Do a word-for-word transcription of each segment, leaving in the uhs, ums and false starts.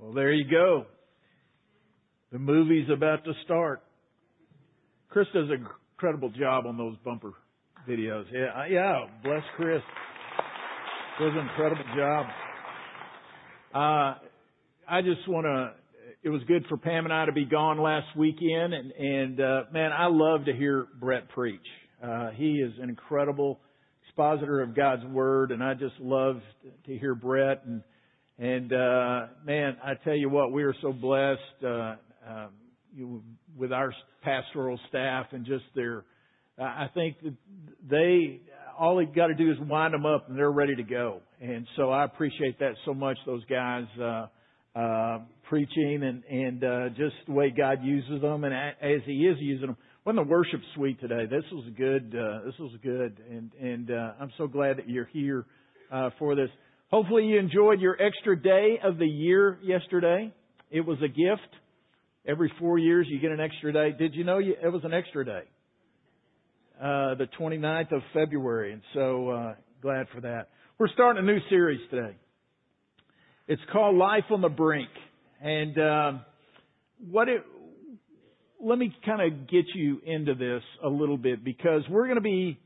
Well, there you go. The movie's about to start. Chris does an incredible job on those bumper videos. Yeah, yeah. Bless Chris. Does an incredible job. Uh, I just want to. It was good for Pam and I to be gone last weekend, and and uh, man, I love to hear Brett preach. Uh, he is an incredible expositor of God's Word, and I just love to hear Brett. And and uh, man, I tell you what, we are so blessed uh, um, you, with our pastoral staff and just their. Uh, I think that they all they got to do is wind them up, and they're ready to go. And so I appreciate that so much. Those guys. Uh, Uh, preaching and, and uh, just the way God uses them and as He is using them. We're in the worship suite today. This was good. Uh, this was good. And, and uh, I'm so glad that you're here uh, for this. Hopefully you enjoyed your extra day of the year yesterday. It was a gift. Every four years you get an extra day. Did you know you, it was an extra day? Uh, the twenty-ninth of February. And so uh, glad for that. We're starting a new series today. It's called Life on the Brink. And um, what it, let me kind of get you into this a little bit, because we're going to be,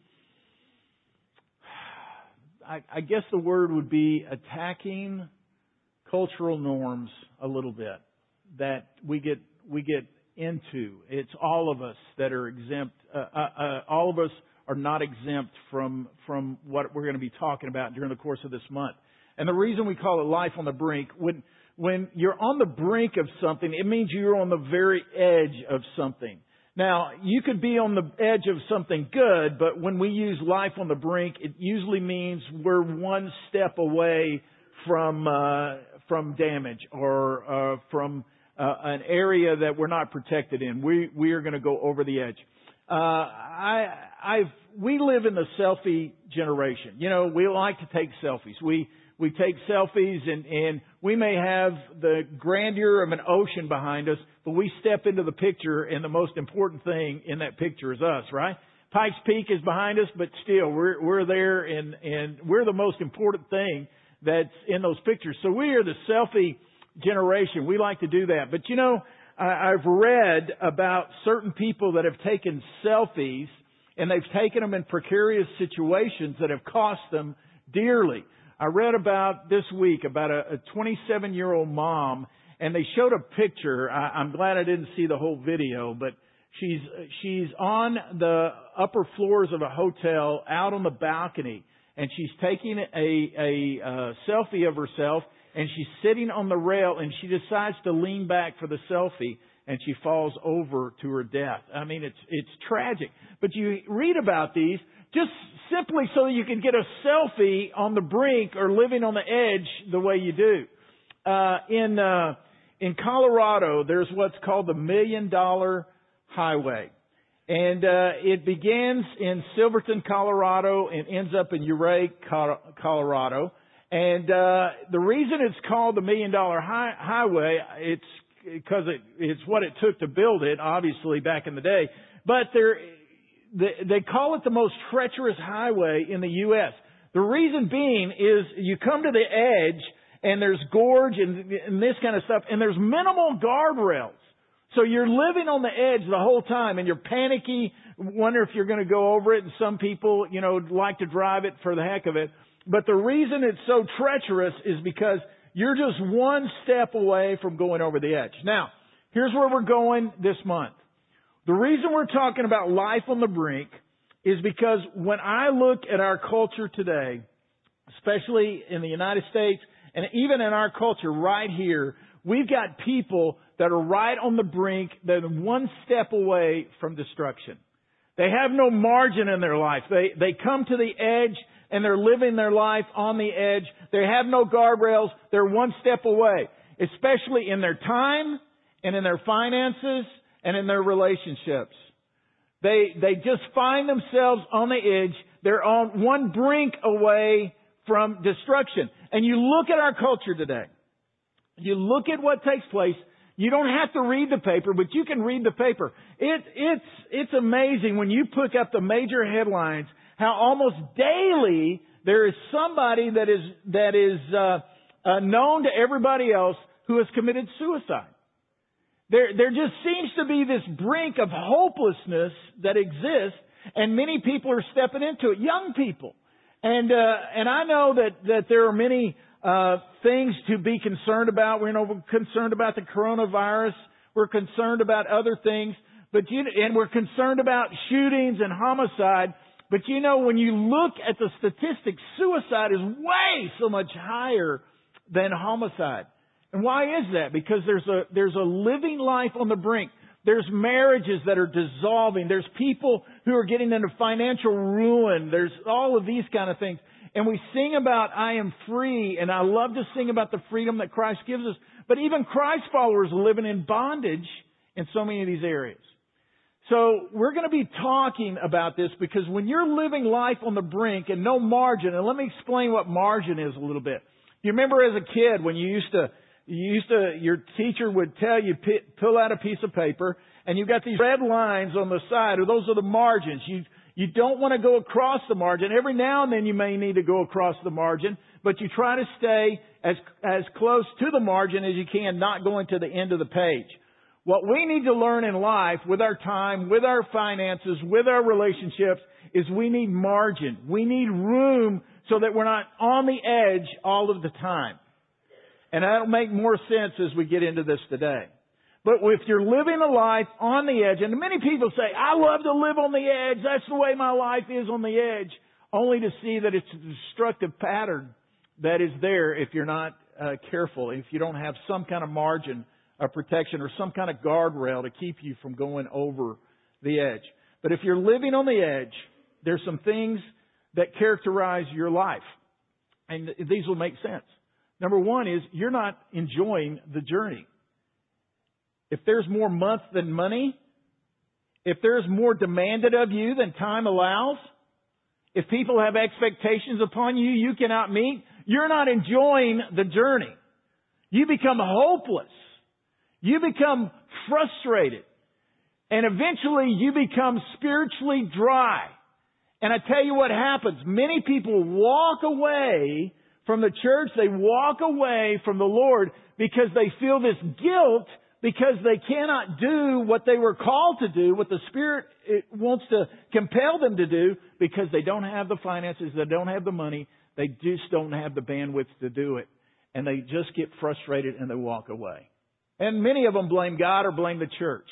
I, I guess the word would be attacking cultural norms a little bit that we get we get into. It's all of us that are exempt. Uh, uh, uh, all of us are not exempt from from what we're going to be talking about during the course of this month. And the reason we call it life on the brink, when when you're on the brink of something, it means you're on the very edge of something. Now, you could be on the edge of something good, but when we use life on the brink, it usually means we're one step away from uh, from damage or uh, from uh, an area that we're not protected in. We we are going to go over the edge. Uh, I I've we live in the selfie generation. You know, we like to take selfies. We We take selfies, and, and we may have the grandeur of an ocean behind us, but we step into the picture, and the most important thing in that picture is us, right? Pike's Peak is behind us, but still, we're we're there, and, and we're the most important thing that's in those pictures. So we are the selfie generation. We like to do that. But, you know, I, I've read about certain people that have taken selfies, and they've taken them in precarious situations that have cost them dearly. I read about this week about a twenty-seven-year-old mom, and they showed a picture. I, I'm glad I didn't see the whole video, but she's she's on the upper floors of a hotel out on the balcony, and she's taking a, a, a selfie of herself, and she's sitting on the rail, and she decides to lean back for the selfie, and she falls over to her death. I mean, it's it's tragic. But you read about these. Just simply so that you can get a selfie on the brink or living on the edge the way you do. Uh, in uh, in Colorado, there's what's called the Million Dollar Highway. And uh, it begins in Silverton, Colorado, and ends up in Uray, Colorado. And uh, the reason it's called the Million Dollar Hi- Highway, it's because it, it's what it took to build it, obviously, back in the day. But there... They call it the most treacherous highway in the U S. The reason being is you come to the edge and there's gorge and, and this kind of stuff, and there's minimal guardrails. So you're living on the edge the whole time, and you're panicky, wonder if you're going to go over it. And some people, you know, like to drive it for the heck of it. But the reason it's so treacherous is because you're just one step away from going over the edge. Now, here's where we're going this month. The reason we're talking about life on the brink is because when I look at our culture today, especially in the United States and even in our culture right here, we've got people that are right on the brink. They're one step away from destruction. They have no margin in their life. They, they come to the edge and they're living their life on the edge. They have no guardrails. They're one step away, especially in their time and in their finances. And in their relationships, they they just find themselves on the edge. They're on one brink away from destruction. And you look at our culture today. You look at what takes place. You don't have to read the paper, but you can read the paper. It it's it's amazing when you pick up the major headlines how almost daily there is somebody that is that is uh, uh, known to everybody else who has committed suicide. There, there just seems to be this brink of hopelessness that exists, and many people are stepping into it, young people. And uh, and I know that, that there are many uh, things to be concerned about. We're, you know, we're concerned about the coronavirus. We're concerned about other things. But you, and we're concerned about shootings and homicide. But you know, when you look at the statistics, suicide is way so much higher than homicide. And why is that? Because there's a there's a living life on the brink. There's marriages that are dissolving. There's people who are getting into financial ruin. There's all of these kind of things. And we sing about, I am free, and I love to sing about the freedom that Christ gives us. But even Christ followers are living in bondage in so many of these areas. So we're going to be talking about this, because when you're living life on the brink and no margin, and let me explain what margin is a little bit. You remember as a kid when you used to, you used to, your teacher would tell you, p- pull out a piece of paper, and you've got these red lines on the side, or those are the margins. You, you don't want to go across the margin. Every now and then you may need to go across the margin, but you try to stay as, as close to the margin as you can, not going to the end of the page. What we need to learn in life, with our time, with our finances, with our relationships, is we need margin. We need room so that we're not on the edge all of the time. And that'll make more sense as we get into this today. But if you're living a life on the edge, and many people say, I love to live on the edge, that's the way my life is, on the edge, only to see that it's a destructive pattern that is there if you're not uh, careful, if you don't have some kind of margin of protection or some kind of guardrail to keep you from going over the edge. But if you're living on the edge, there's some things that characterize your life. And these will make sense. Number one is you're not enjoying the journey. If there's more month than money, if there's more demanded of you than time allows, if people have expectations upon you you cannot meet, you're not enjoying the journey. You become hopeless. You become frustrated. And eventually you become spiritually dry. And I tell you what happens. Many people walk away from the church. They walk away from the Lord because they feel this guilt because they cannot do what they were called to do, what the Spirit wants to compel them to do, because they don't have the finances, they don't have the money, they just don't have the bandwidth to do it. And they just get frustrated and they walk away. And many of them blame God or blame the church.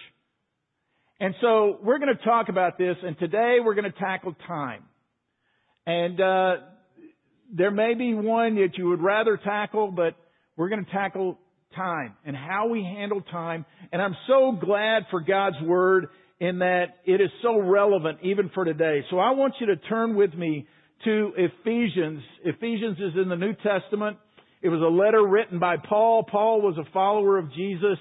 And so we're going to talk about this. And today we're going to tackle time. And uh, there may be one that you would rather tackle, but we're going to tackle time and how we handle time. And I'm so glad for God's Word in that it is so relevant even for today. So I want you to turn with me to Ephesians. Ephesians is in the New Testament. It was a letter written by Paul. Paul was a follower of Jesus.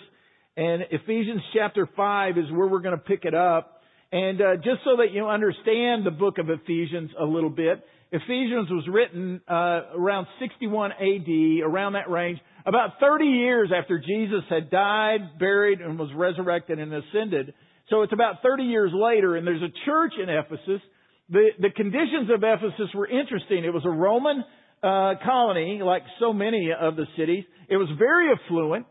And Ephesians chapter five is where we're going to pick it up. And uh, just so that you understand the book of Ephesians a little bit, Ephesians was written uh, around sixty-one A D, around that range, about thirty years after Jesus had died, buried, and was resurrected and ascended. So it's about thirty years later, and there's a church in Ephesus. The, the conditions of Ephesus were interesting. It was a Roman Uh, colony, like so many of the cities. It was very affluent.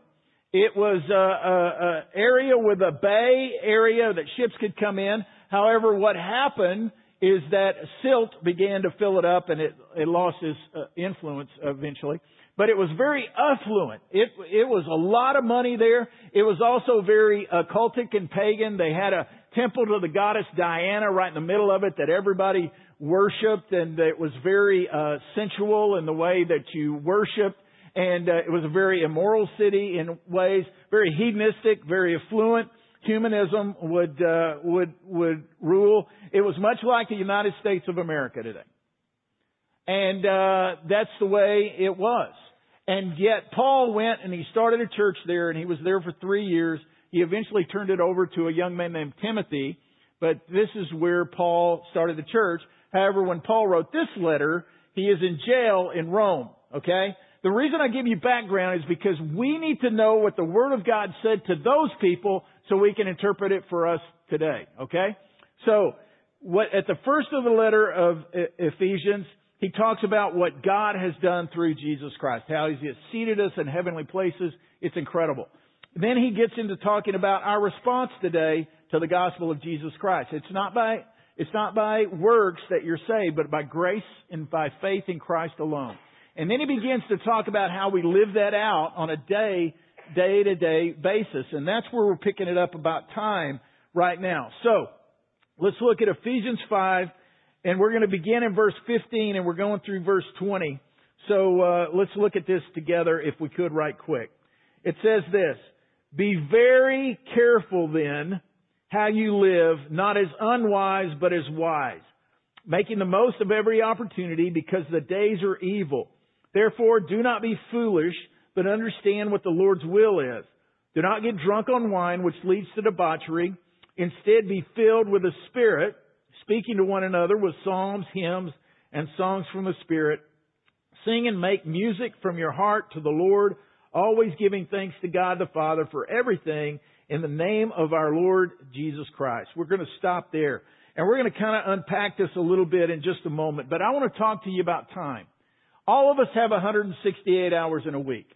It was uh, an area with a bay area that ships could come in. However, what happened is that silt began to fill it up, and it, it lost its uh, influence eventually. But it was very affluent. It, it was a lot of money there. It was also very occultic and pagan. They had a temple to the goddess Diana right in the middle of it that everybody worshipped, and it was very uh, sensual in the way that you worshipped, and uh, it was a very immoral city in ways, very hedonistic, very affluent. Humanism would uh, would would rule. It was much like the United States of America today, and uh, that's the way it was. And yet Paul went and he started a church there, and he was there for three years. He eventually turned it over to a young man named Timothy, but this is where Paul started the church. However, when Paul wrote this letter, he is in jail in Rome, okay? The reason I give you background is because we need to know what the Word of God said to those people so we can interpret it for us today, okay? So, what at the first of the letter of Ephesians, He talks about what God has done through Jesus Christ, how He's seated us in heavenly places. It's incredible. Then he gets into talking about our response today to the gospel of Jesus Christ. It's not by, it's not by works that you're saved, but by grace and by faith in Christ alone. And then he begins to talk about how we live that out on a day, day-to-day basis. And that's where we're picking it up about time right now. So let's look at Ephesians five, and we're going to begin in verse fifteen, and we're going through verse twenty. So uh, let's look at this together, if we could, right quick. It says this: "Be very careful then how you live, not as unwise, but as wise, making the most of every opportunity, because the days are evil. Therefore, do not be foolish, but understand what the Lord's will is. Do not get drunk on wine, which leads to debauchery. Instead, be filled with the Spirit, speaking to one another with psalms, hymns, and songs from the Spirit. Sing and make music from your heart to the Lord, always giving thanks to God the Father for everything in the name of our Lord Jesus Christ." We're going to stop there, and we're going to kind of unpack this a little bit in just a moment. But I want to talk to you about time. All of us have one hundred sixty-eight hours in a week,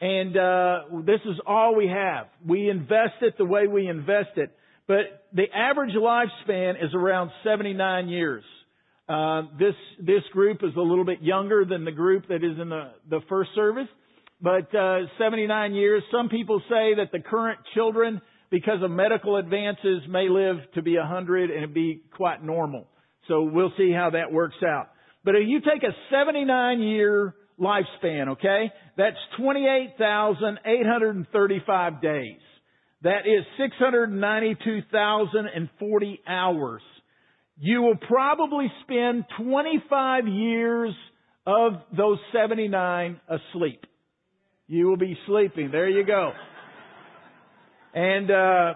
and uh this is all we have. We invest it the way we invest it. But the average lifespan is around seventy-nine years. Uh, this this group is a little bit younger than the group that is in the, the first service. But uh, seventy-nine years, some people say that the current children, because of medical advances, may live to be one hundred and be quite normal. So we'll see how that works out. But if you take a seventy-nine-year lifespan, okay, that's twenty-eight thousand eight hundred thirty-five days. That is six hundred ninety-two thousand forty hours. You will probably spend twenty-five years of those seventy-nine asleep. You will be sleeping. There you go. And uh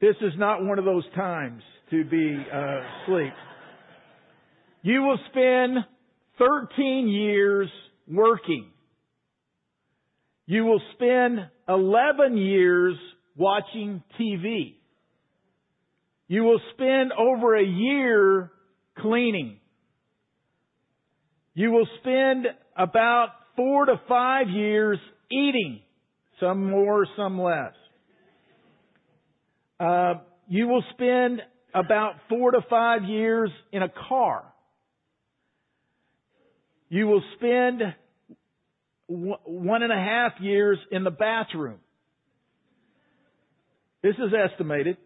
this is not one of those times to be uh asleep. You will spend thirteen years working. You will spend eleven years watching T V. You will spend over a year cleaning. You will spend about Four to five years eating, some more, some less. Uh, you will spend about four to five years in a car. You will spend w- one and a half years in the bathroom. This is estimated.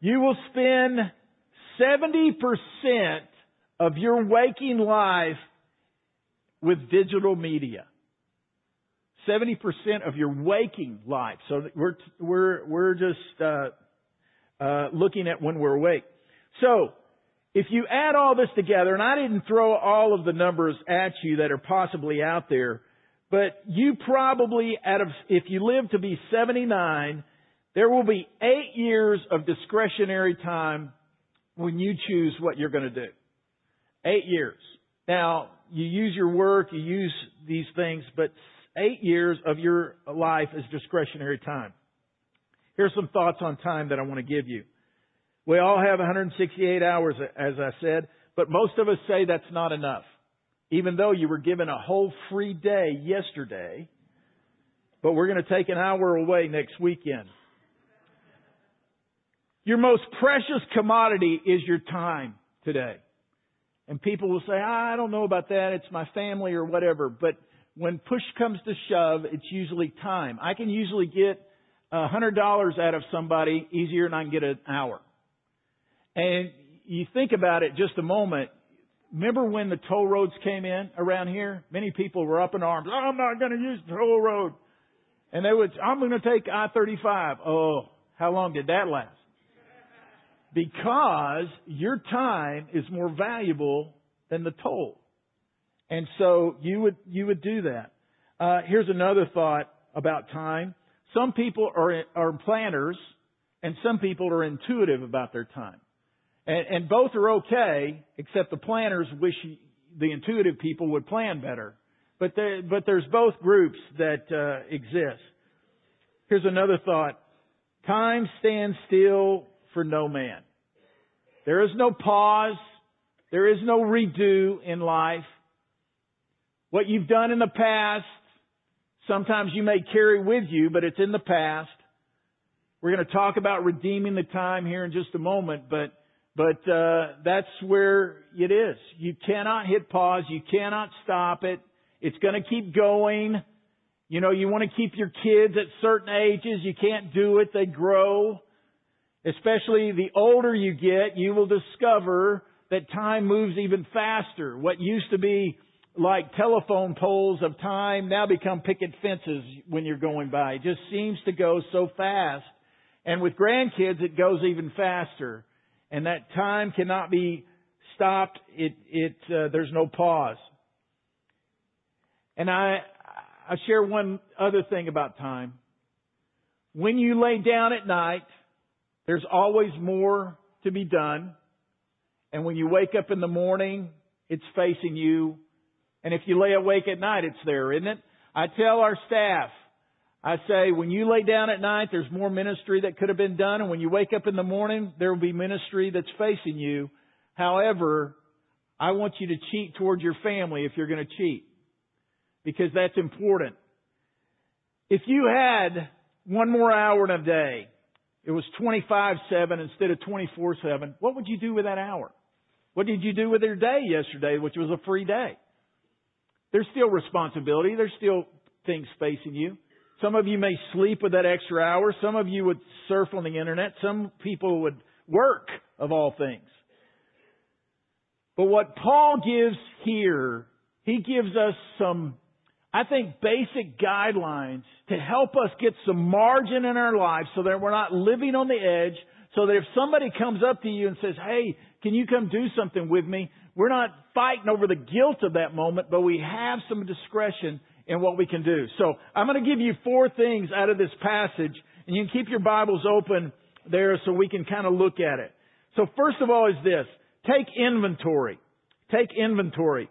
You will spend seventy percent of your waking life with digital media. seventy percent of your waking life. So we're we're we're just uh, uh, looking at when we're awake. So if you add all this together, and I didn't throw all of the numbers at you that are possibly out there, but you probably, out of, if you live to be seventy-nine, there will be eight years of discretionary time when you choose what you're going to do. Eight years. Now, you use your work, you use these things, but eight years of your life is discretionary time. Here's some thoughts on time that I want to give you. We all have one hundred sixty-eight hours, as I said, but most of us say that's not enough. Even though you were given a whole free day yesterday, but we're going to take an hour away next weekend. Your most precious commodity is your time today. And people will say, I don't know about that. It's my family or whatever. But when push comes to shove, it's usually time. I can usually get one hundred dollars out of somebody easier than I can get an hour. And you think about it just a moment. Remember when the toll roads came in around here? Many people were up in arms. Oh, I'm not going to use the toll road. And they would, I'm going to take I thirty-five. Oh, how long did that last? Because your time is more valuable than the toll. And so you would, you would do that. Uh, here's another thought about time. Some people are, are planners and some people are intuitive about their time. And, and both are okay, except the planners wish the intuitive people would plan better. But there, but there's both groups that, uh, exist. Here's another thought. Time stands still for no man. There is no pause. There is no redo in life. What you've done in the past, sometimes you may carry with you, but it's in the past. We're going to talk about redeeming the time here in just a moment, but but uh that's where it is. You cannot hit pause. You cannot stop it. It's going to keep going. You know, you want to keep your kids at certain ages. You can't do it. They grow. Especially the older you get, you will discover that time moves even faster. What used to be like telephone poles of time now become picket fences when you're going by. It just seems to go so fast. And with grandkids, it goes even faster. And that time cannot be stopped. It, it, uh, there's no pause. And I, I share one other thing about time. When you lay down at night, there's always more to be done. And when you wake up in the morning, it's facing you. And if you lay awake at night, it's there, isn't it? I tell our staff, I say, when you lay down at night, there's more ministry that could have been done. And when you wake up in the morning, there will be ministry that's facing you. However, I want you to cheat towards your family if you're going to cheat, because that's important. If you had one more hour in a day, it was twenty-five seven instead of twenty-four seven, what would you do with that hour? What did you do with your day yesterday, which was a free day? There's still responsibility. There's still things facing you. Some of you may sleep with that extra hour. Some of you would surf on the internet. Some people would work, of all things. But what Paul gives here, he gives us some, I think, basic guidelines to help us get some margin in our lives so that we're not living on the edge, so that if somebody comes up to you and says, hey, can you come do something with me? We're not fighting over the guilt of that moment, but we have some discretion in what we can do. So I'm going to give you four things out of this passage, and you can keep your Bibles open there so we can kind of look at it. So first of all is this: take inventory. Take inventory.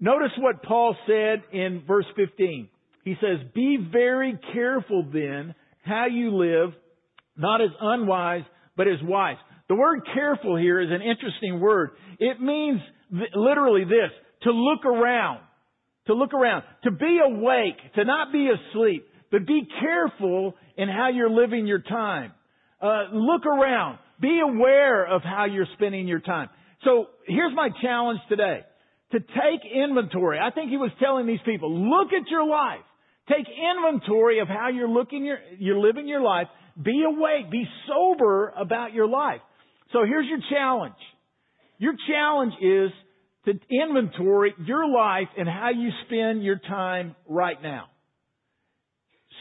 Notice what Paul said in verse fifteen. He says, be very careful then how you live, not as unwise, but as wise. The word careful here is an interesting word. It means th- literally this: to look around, to look around, to be awake, to not be asleep, but be careful in how you're living your time. Uh, look around, be aware of how you're spending your time. So here's my challenge today: to take inventory. I think he was telling these people, look at your life. Take inventory of how you're looking, your, you're living your life. Be awake. Be sober about your life. So here's your challenge. Your challenge is to inventory your life and how you spend your time right now.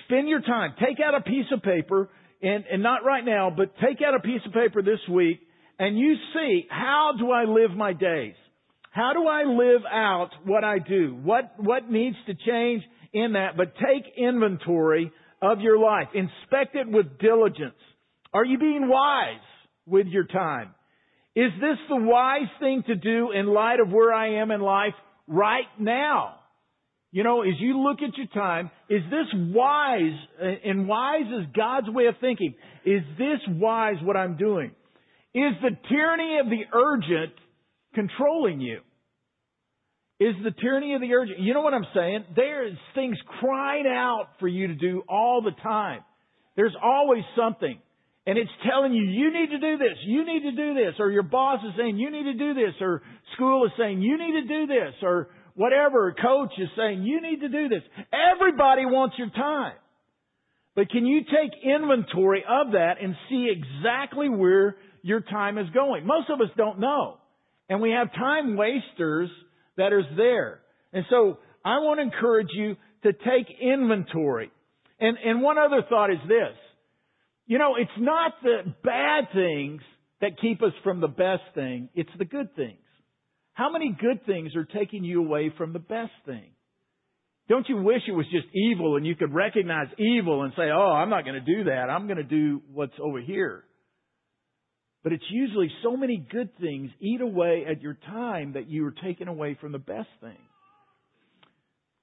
Spend your time. Take out a piece of paper, and, and not right now, but take out a piece of paper this week, and you see, how do I live my days? How do I live out what I do? What, what needs to change in that? But take inventory of your life. Inspect it with diligence. Are you being wise with your time? Is this the wise thing to do in light of where I am in life right now? You know, as you look at your time, is this wise? And wise is God's way of thinking. Is this wise what I'm doing? Is the tyranny of the urgent controlling you? Is the tyranny of the urgent? You know what I'm saying? There's things crying out for you to do all the time. There's always something. And it's telling you, you need to do this, you need to do this, or your boss is saying, you need to do this, or school is saying, you need to do this, or whatever, coach is saying, you need to do this. Everybody wants your time. But can you take inventory of that and see exactly where your time is going? Most of us don't know. And we have time wasters that is there. And so I want to encourage you to take inventory. And, and one other thought is this: you know, it's not the bad things that keep us from the best thing. It's the good things. How many good things are taking you away from the best thing? Don't you wish it was just evil and you could recognize evil and say, oh, I'm not going to do that. I'm going to do what's over here. But it's usually so many good things eat away at your time that you are taken away from the best thing.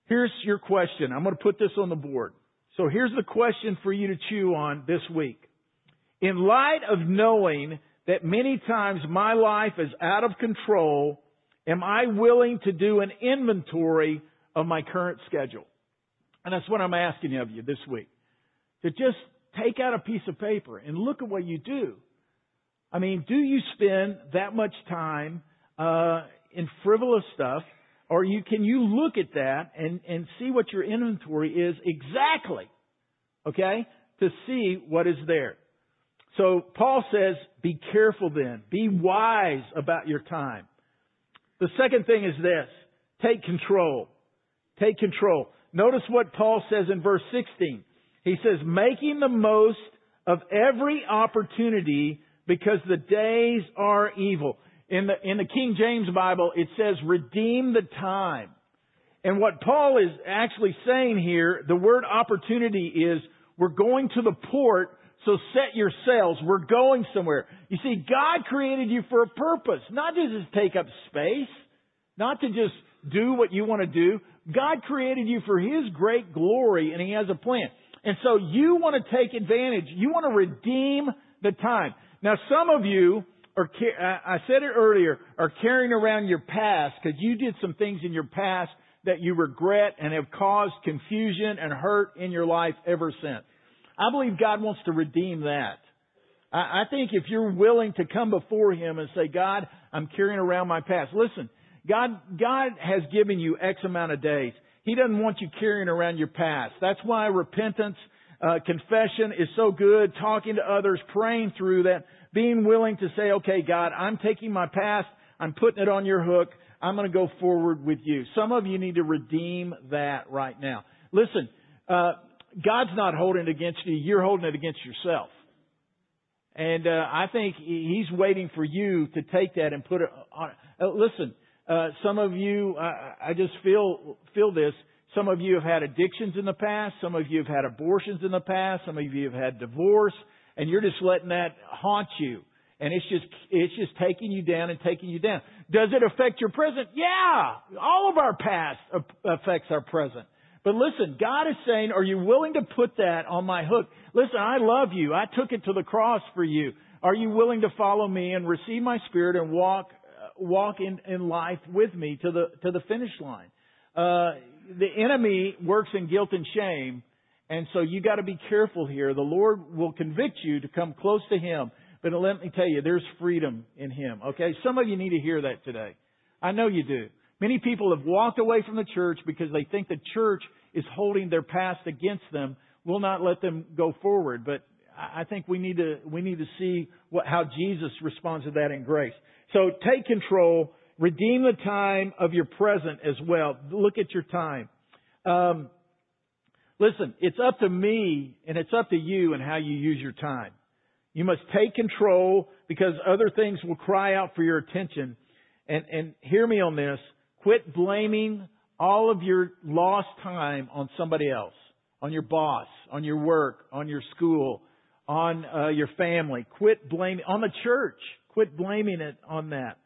Here's your question. I'm going to put this on the board. So here's the question for you to chew on this week. In light of knowing that many times my life is out of control, am I willing to do an inventory of my current schedule? And that's what I'm asking of you this week. To just take out a piece of paper and look at what you do. I mean, do you spend that much time uh, in frivolous stuff? Or you can you look at that and, and see what your inventory is exactly, okay, to see what is there. So Paul says, be careful then. Be wise about your time. The second thing is this. Take control. Take control. Notice what Paul says in verse sixteen. He says, making the most of every opportunity because the days are evil. In the, in the King James Bible, it says, redeem the time. And what Paul is actually saying here, the word opportunity is, we're going to the port, so set your sails. We're going somewhere. You see, God created you for a purpose, not to just take up space, not to just do what you want to do. God created you for His great glory, and He has a plan. And so you want to take advantage. You want to redeem the time. Now, some of you are, I said it earlier, are carrying around your past because you did some things in your past that you regret and have caused confusion and hurt in your life ever since. I believe God wants to redeem that. I, I think if you're willing to come before Him and say, God, I'm carrying around my past. Listen, God, God has given you X amount of days. He doesn't want you carrying around your past. That's why repentance, uh, confession is so good. Talking to others, praying through that, being willing to say, okay, God, I'm taking my past. I'm putting it on your hook. I'm going to go forward with you. Some of you need to redeem that right now. Listen, uh, God's not holding it against you. You're holding it against yourself. And uh, I think He's waiting for you to take that and put it on. Uh, listen, uh, some of you, I, I just feel feel this. Some of you have had addictions in the past. Some of you have had abortions in the past. Some of you have had divorce. And you're just letting that haunt you. And it's just it's just taking you down and taking you down. Does it affect your present? Yeah. All of our past affects our present. But listen, God is saying, are you willing to put that on my hook? Listen, I love you. I took it to the cross for you. Are you willing to follow me and receive my Spirit and walk walk in, in life with me to the to the finish line? Uh, the enemy works in guilt and shame, and so you got to be careful here. The Lord will convict you to come close to Him. But let me tell you, there's freedom in Him. Okay, some of you need to hear that today. I know you do. Many people have walked away from the church because they think the church is holding their past against them, will not let them go forward. But I think we need to we need to see what, how Jesus responds to that in grace. So take control, redeem the time of your present as well. Look at your time. Um, listen, it's up to me and it's up to you and how you use your time. You must take control because other things will cry out for your attention. And, and hear me on this. Quit blaming all of your lost time on somebody else, on your boss, on your work, on your school, on uh, your family. Quit blaming on the church. Quit blaming it on that.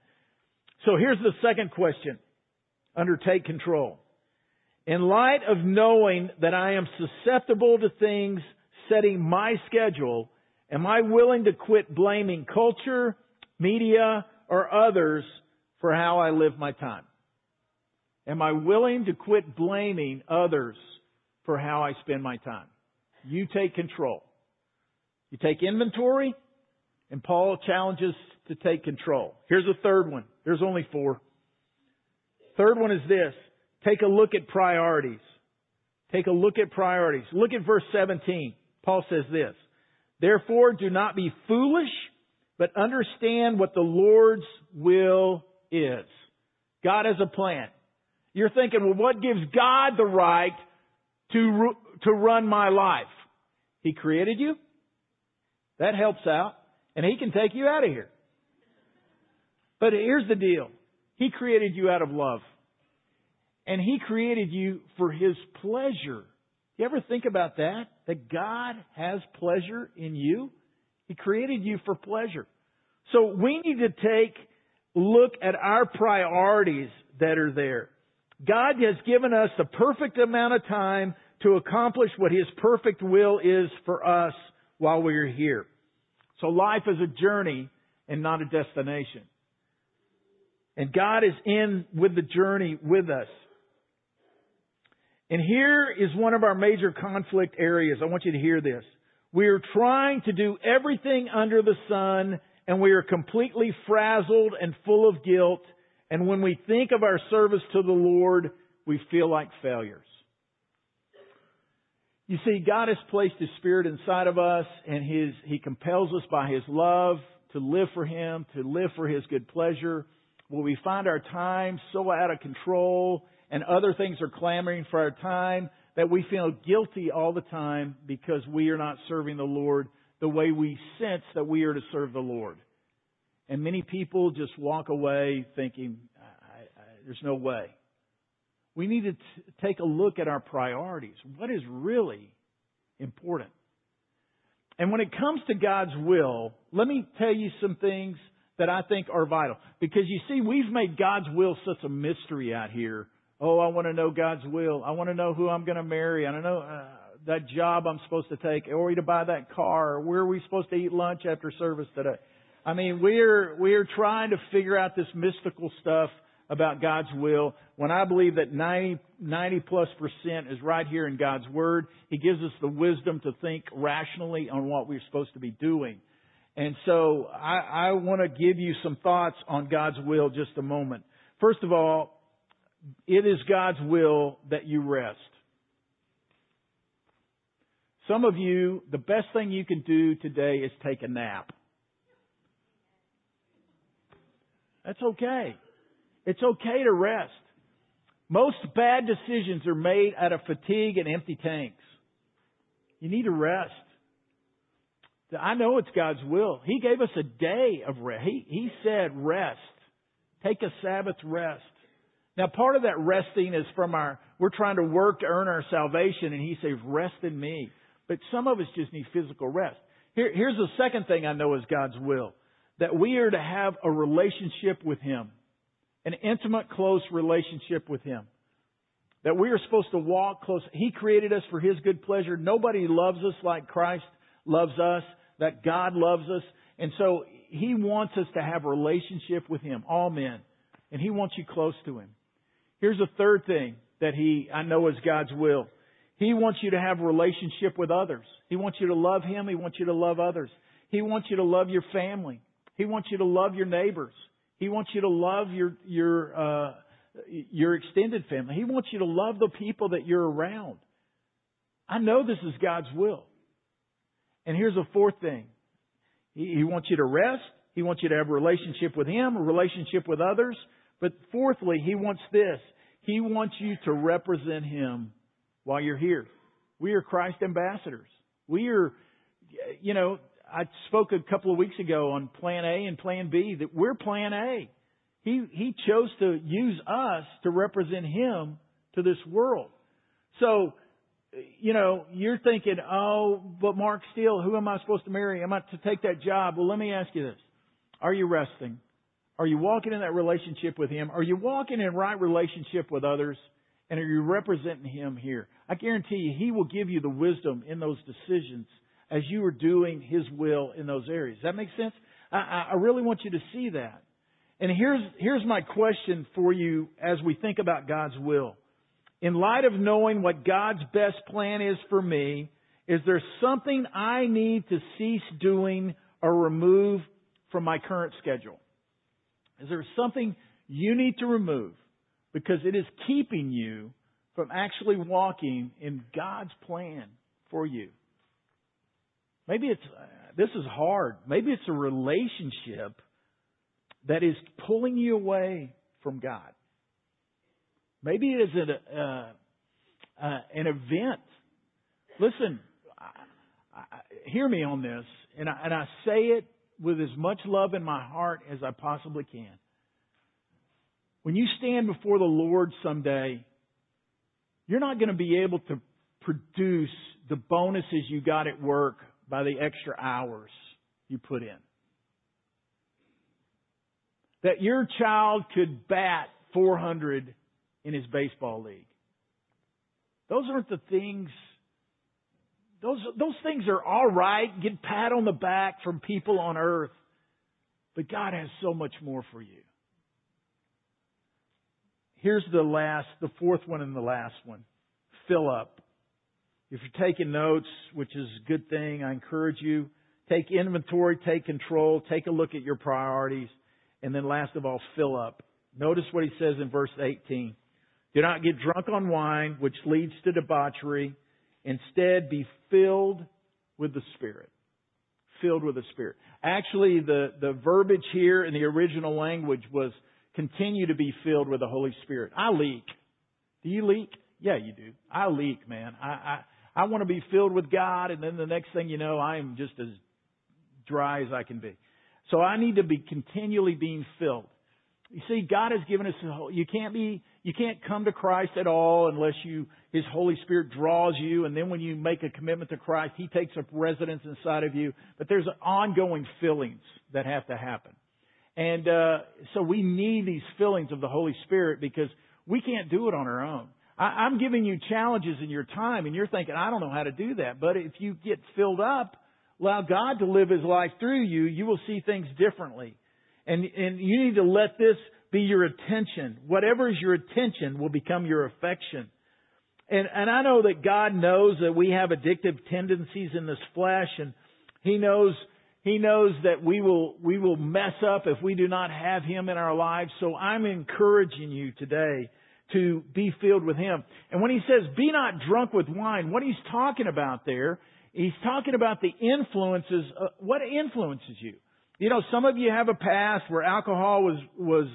So here's the second question. Undertake control. In light of knowing that I am susceptible to things setting my schedule, am I willing to quit blaming culture, media, or others for how I live my time? Am I willing to quit blaming others for how I spend my time? You take control. You take inventory, and Paul challenges to take control. Here's a third one. There's only four. Third one is this. Take a look at priorities. Take a look at priorities. Look at verse seventeen. Paul says this. Therefore, do not be foolish, but understand what the Lord's will is. God has a plan. You're thinking, well, what gives God the right to to run my life? He created you. That helps out. And He can take you out of here. But here's the deal. He created you out of love. And He created you for His pleasure. You ever think about that? That God has pleasure in you? He created you for pleasure. So we need to take a look at our priorities that are there. God has given us the perfect amount of time to accomplish what His perfect will is for us while we're here. So life is a journey, and not a destination. And God is in with the journey with us. And here is one of our major conflict areas. I want you to hear this. We are trying to do everything under the sun, and we are completely frazzled and full of guilt. And when we think of our service to the Lord, we feel like failures. You see, God has placed His Spirit inside of us, and His He compels us by His love to live for Him, to live for His good pleasure. Will we find our time so out of control, and other things are clamoring for our time, that we feel guilty all the time because we are not serving the Lord the way we sense that we are to serve the Lord. And many people just walk away thinking, I, I, there's no way. We need to t- take a look at our priorities. What is really important? And when it comes to God's will, let me tell you some things that I think are vital. Because you see, we've made God's will such a mystery out here. Oh, I want to know God's will. I want to know who I'm going to marry. I don't know uh, that job I'm supposed to take, or to buy that car, or where are we supposed to eat lunch after service today? I mean, we're we're trying to figure out this mystical stuff about God's will, when I believe that ninety, ninety plus percent is right here in God's Word. He gives us the wisdom to think rationally on what we're supposed to be doing. And so I, I want to give you some thoughts on God's will just a moment. First of all, it is God's will that you rest. Some of you, the best thing you can do today is take a nap. That's okay. It's okay to rest. Most bad decisions are made out of fatigue and empty tanks. You need to rest. I know it's God's will. He gave us a day of rest. He, he said rest. Take a Sabbath rest. Now, part of that resting is from our, we're trying to work to earn our salvation, and He says, rest in me. But some of us just need physical rest. Here, here's the second thing I know is God's will, that we are to have a relationship with Him, an intimate, close relationship with Him, that we are supposed to walk close. He created us for His good pleasure. Nobody loves us like Christ loves us, that God loves us. And so He wants us to have a relationship with Him, all men, and He wants you close to Him. Here's a third thing that he, I know is God's will. He wants you to have a relationship with others. He wants you to love Him. He wants you to love others. He wants you to love your family. He wants you to love your neighbors. He wants you to love your, your, uh, your extended family. He wants you to love the people that you're around. I know this is God's will. And here's a fourth thing. He, he wants you to rest. He wants you to have a relationship with Him, a relationship with others. But fourthly, He wants this. He wants you to represent Him while you're here. We are Christ ambassadors. We are, you know, I spoke a couple of weeks ago on Plan A and Plan B, that we're Plan A. He He chose to use us to represent Him to this world. So, you know, you're thinking, oh, but Mark Steele, who am I supposed to marry? Am I to take that job? Well, let me ask you this. Are you resting? Are you walking in that relationship with Him? Are you walking in right relationship with others? And are you representing Him here? I guarantee you, He will give you the wisdom in those decisions as you are doing His will in those areas. Does that make sense? I, I really want you to see that. And here's, here's my question for you as we think about God's will. In light of knowing what God's best plan is for me, is there something I need to cease doing or remove from my current schedule? Is there something you need to remove because it is keeping you from actually walking in God's plan for you? Maybe it's, this is hard. Maybe it's a relationship that is pulling you away from God. Maybe it is an, uh, uh, an event. Listen, I, I, hear me on this, and I, and I say it with as much love in my heart as I possibly can. When you stand before the Lord someday, you're not going to be able to produce the bonuses you got at work by the extra hours you put in. That your child could bat four hundred in his baseball league. Those aren't the things. Those, those things are all right. Get pat on the back from people on earth. But God has so much more for you. Here's the last, the fourth one and the last one. Fill up. If you're taking notes, which is a good thing, I encourage you, take inventory, take control, take a look at your priorities, and then last of all, fill up. Notice what he says in verse eighteen. Do not get drunk on wine, which leads to debauchery. Instead, be filled with the Spirit. Filled with the Spirit. Actually, the, the verbiage here in the original language was continue to be filled with the Holy Spirit. I leak. Do you leak? Yeah, you do. I leak, man. I, I, I want to be filled with God, and then the next thing you know, I am just as dry as I can be. So I need to be continually being filled. You see, God has given us the whole, you can't be, you can't come to Christ at all unless you, His Holy Spirit draws you. And then when you make a commitment to Christ, He takes up residence inside of you. But there's ongoing fillings that have to happen. And uh, so we need these fillings of the Holy Spirit because we can't do it on our own. I, I'm giving you challenges in your time and you're thinking, I don't know how to do that. But if you get filled up, allow God to live His life through you, you will see things differently. And, and you need to let this be your attention. Whatever is your attention will become your affection. And, and I know that God knows that we have addictive tendencies in this flesh, and He knows, He knows that we will, we will mess up if we do not have Him in our lives. So I'm encouraging you today to be filled with Him. And when He says, be not drunk with wine, what He's talking about there, He's talking about the influences. Uh, what influences you? You know, some of you have a past where alcohol was, was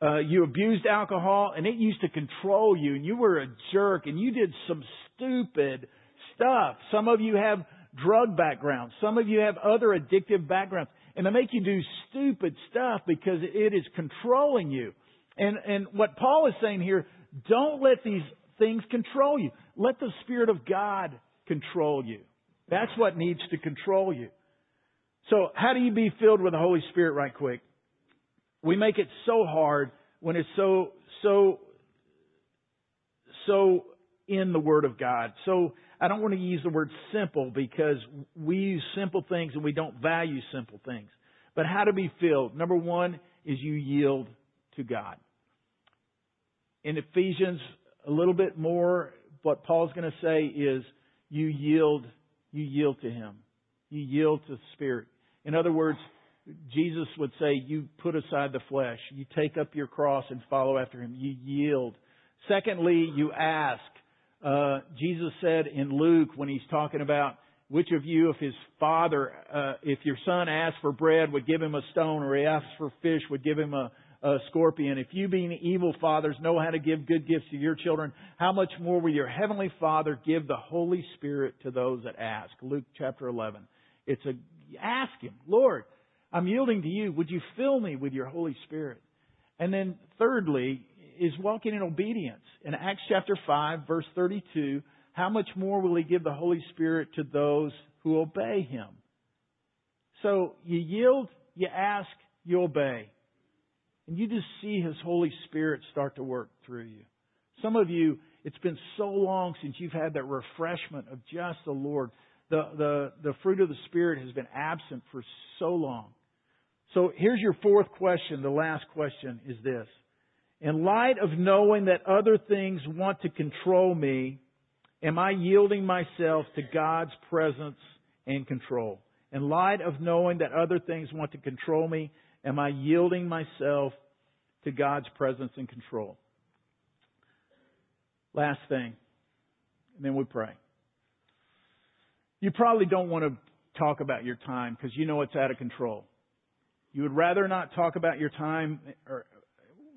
uh, you abused alcohol and it used to control you and you were a jerk and you did some stupid stuff. Some of you have drug backgrounds. Some of you have other addictive backgrounds. And they make you do stupid stuff because it is controlling you. And, and what Paul is saying here, don't let these things control you. Let the Spirit of God control you. That's what needs to control you. So how do you be filled with the Holy Spirit right quick? We make it so hard when it's so, so, so in the Word of God. So I don't want to use the word simple because we use simple things and we don't value simple things. But how to be filled? Number one is you yield to God. In Ephesians, a little bit more, what Paul's going to say is you yield, you yield to Him. You yield to the Spirit. In other words, Jesus would say, you put aside the flesh. You take up your cross and follow after Him. You yield. Secondly, you ask. Uh, Jesus said in Luke, when He's talking about which of you, if his father, uh, if your son asked for bread, would give him a stone, or he asked for fish, would give him a, a scorpion. If you, being evil fathers, know how to give good gifts to your children, how much more will your heavenly Father give the Holy Spirit to those that ask? Luke chapter eleven. It's a, ask Him, Lord, I'm yielding to You. Would You fill me with Your Holy Spirit? And then thirdly is walking in obedience. In Acts chapter five, verse thirty-two, how much more will He give the Holy Spirit to those who obey Him? So you yield, you ask, you obey. And you just see His Holy Spirit start to work through you. Some of you, it's been so long since you've had that refreshment of just the Lord. The, the, the fruit of the Spirit has been absent for so long. So here's your fourth question. The last question is this. In light of knowing that other things want to control me, am I yielding myself to God's presence and control? In light of knowing that other things want to control me, am I yielding myself to God's presence and control? Last thing, and then we pray. You probably don't want to talk about your time because you know it's out of control. You would rather not talk about your time. Or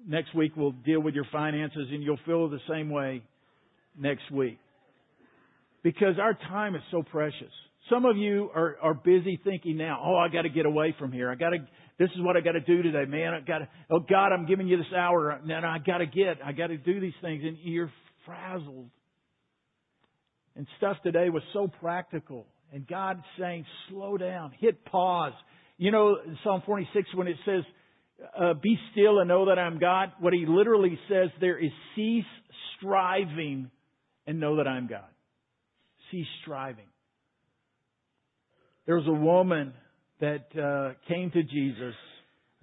next week we'll deal with your finances and you'll feel the same way next week. Because our time is so precious. Some of you are, are busy thinking now, oh, I got to get away from here. I got to. This is what I got to do today, man. I got to. Oh God, I'm giving you this hour. No, no, I got to get. I got to do these things, and you're frazzled. And stuff today was so practical. And God's saying, slow down. Hit pause. You know, in Psalm forty-six, when it says, uh, be still and know that I'm God, what He literally says there is cease striving and know that I'm God. Cease striving. There was a woman that uh, came to Jesus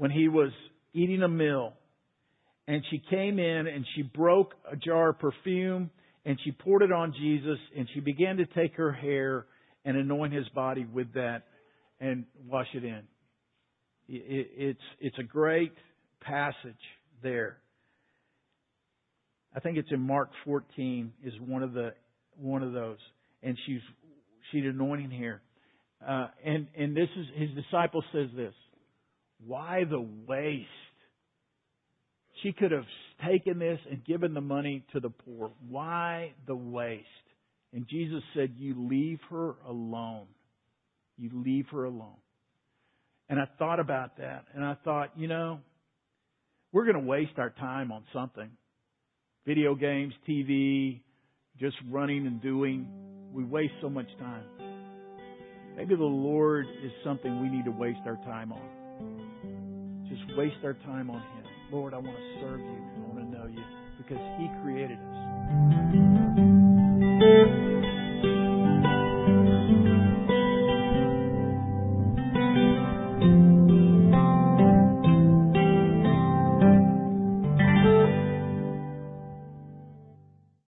when he was eating a meal. And she came in and she broke a jar of perfume and she poured it on Jesus and she began to take her hair and anoint his body with that and wash it in. It's, it's a great passage there. I think it's in Mark fourteen is one of the one of those. And she's she's anointing here. Uh, and, and this is his disciple says this. Why the waste? She could have taken this and given the money to the poor. Why the waste? And Jesus said, you leave her alone. You leave her alone. And I thought about that. And I thought, you know, we're going to waste our time on something. Video games, T V, just running and doing. We waste so much time. Maybe the Lord is something we need to waste our time on. Just waste our time on Him. Lord, I want to serve you. I want to know you because He created us.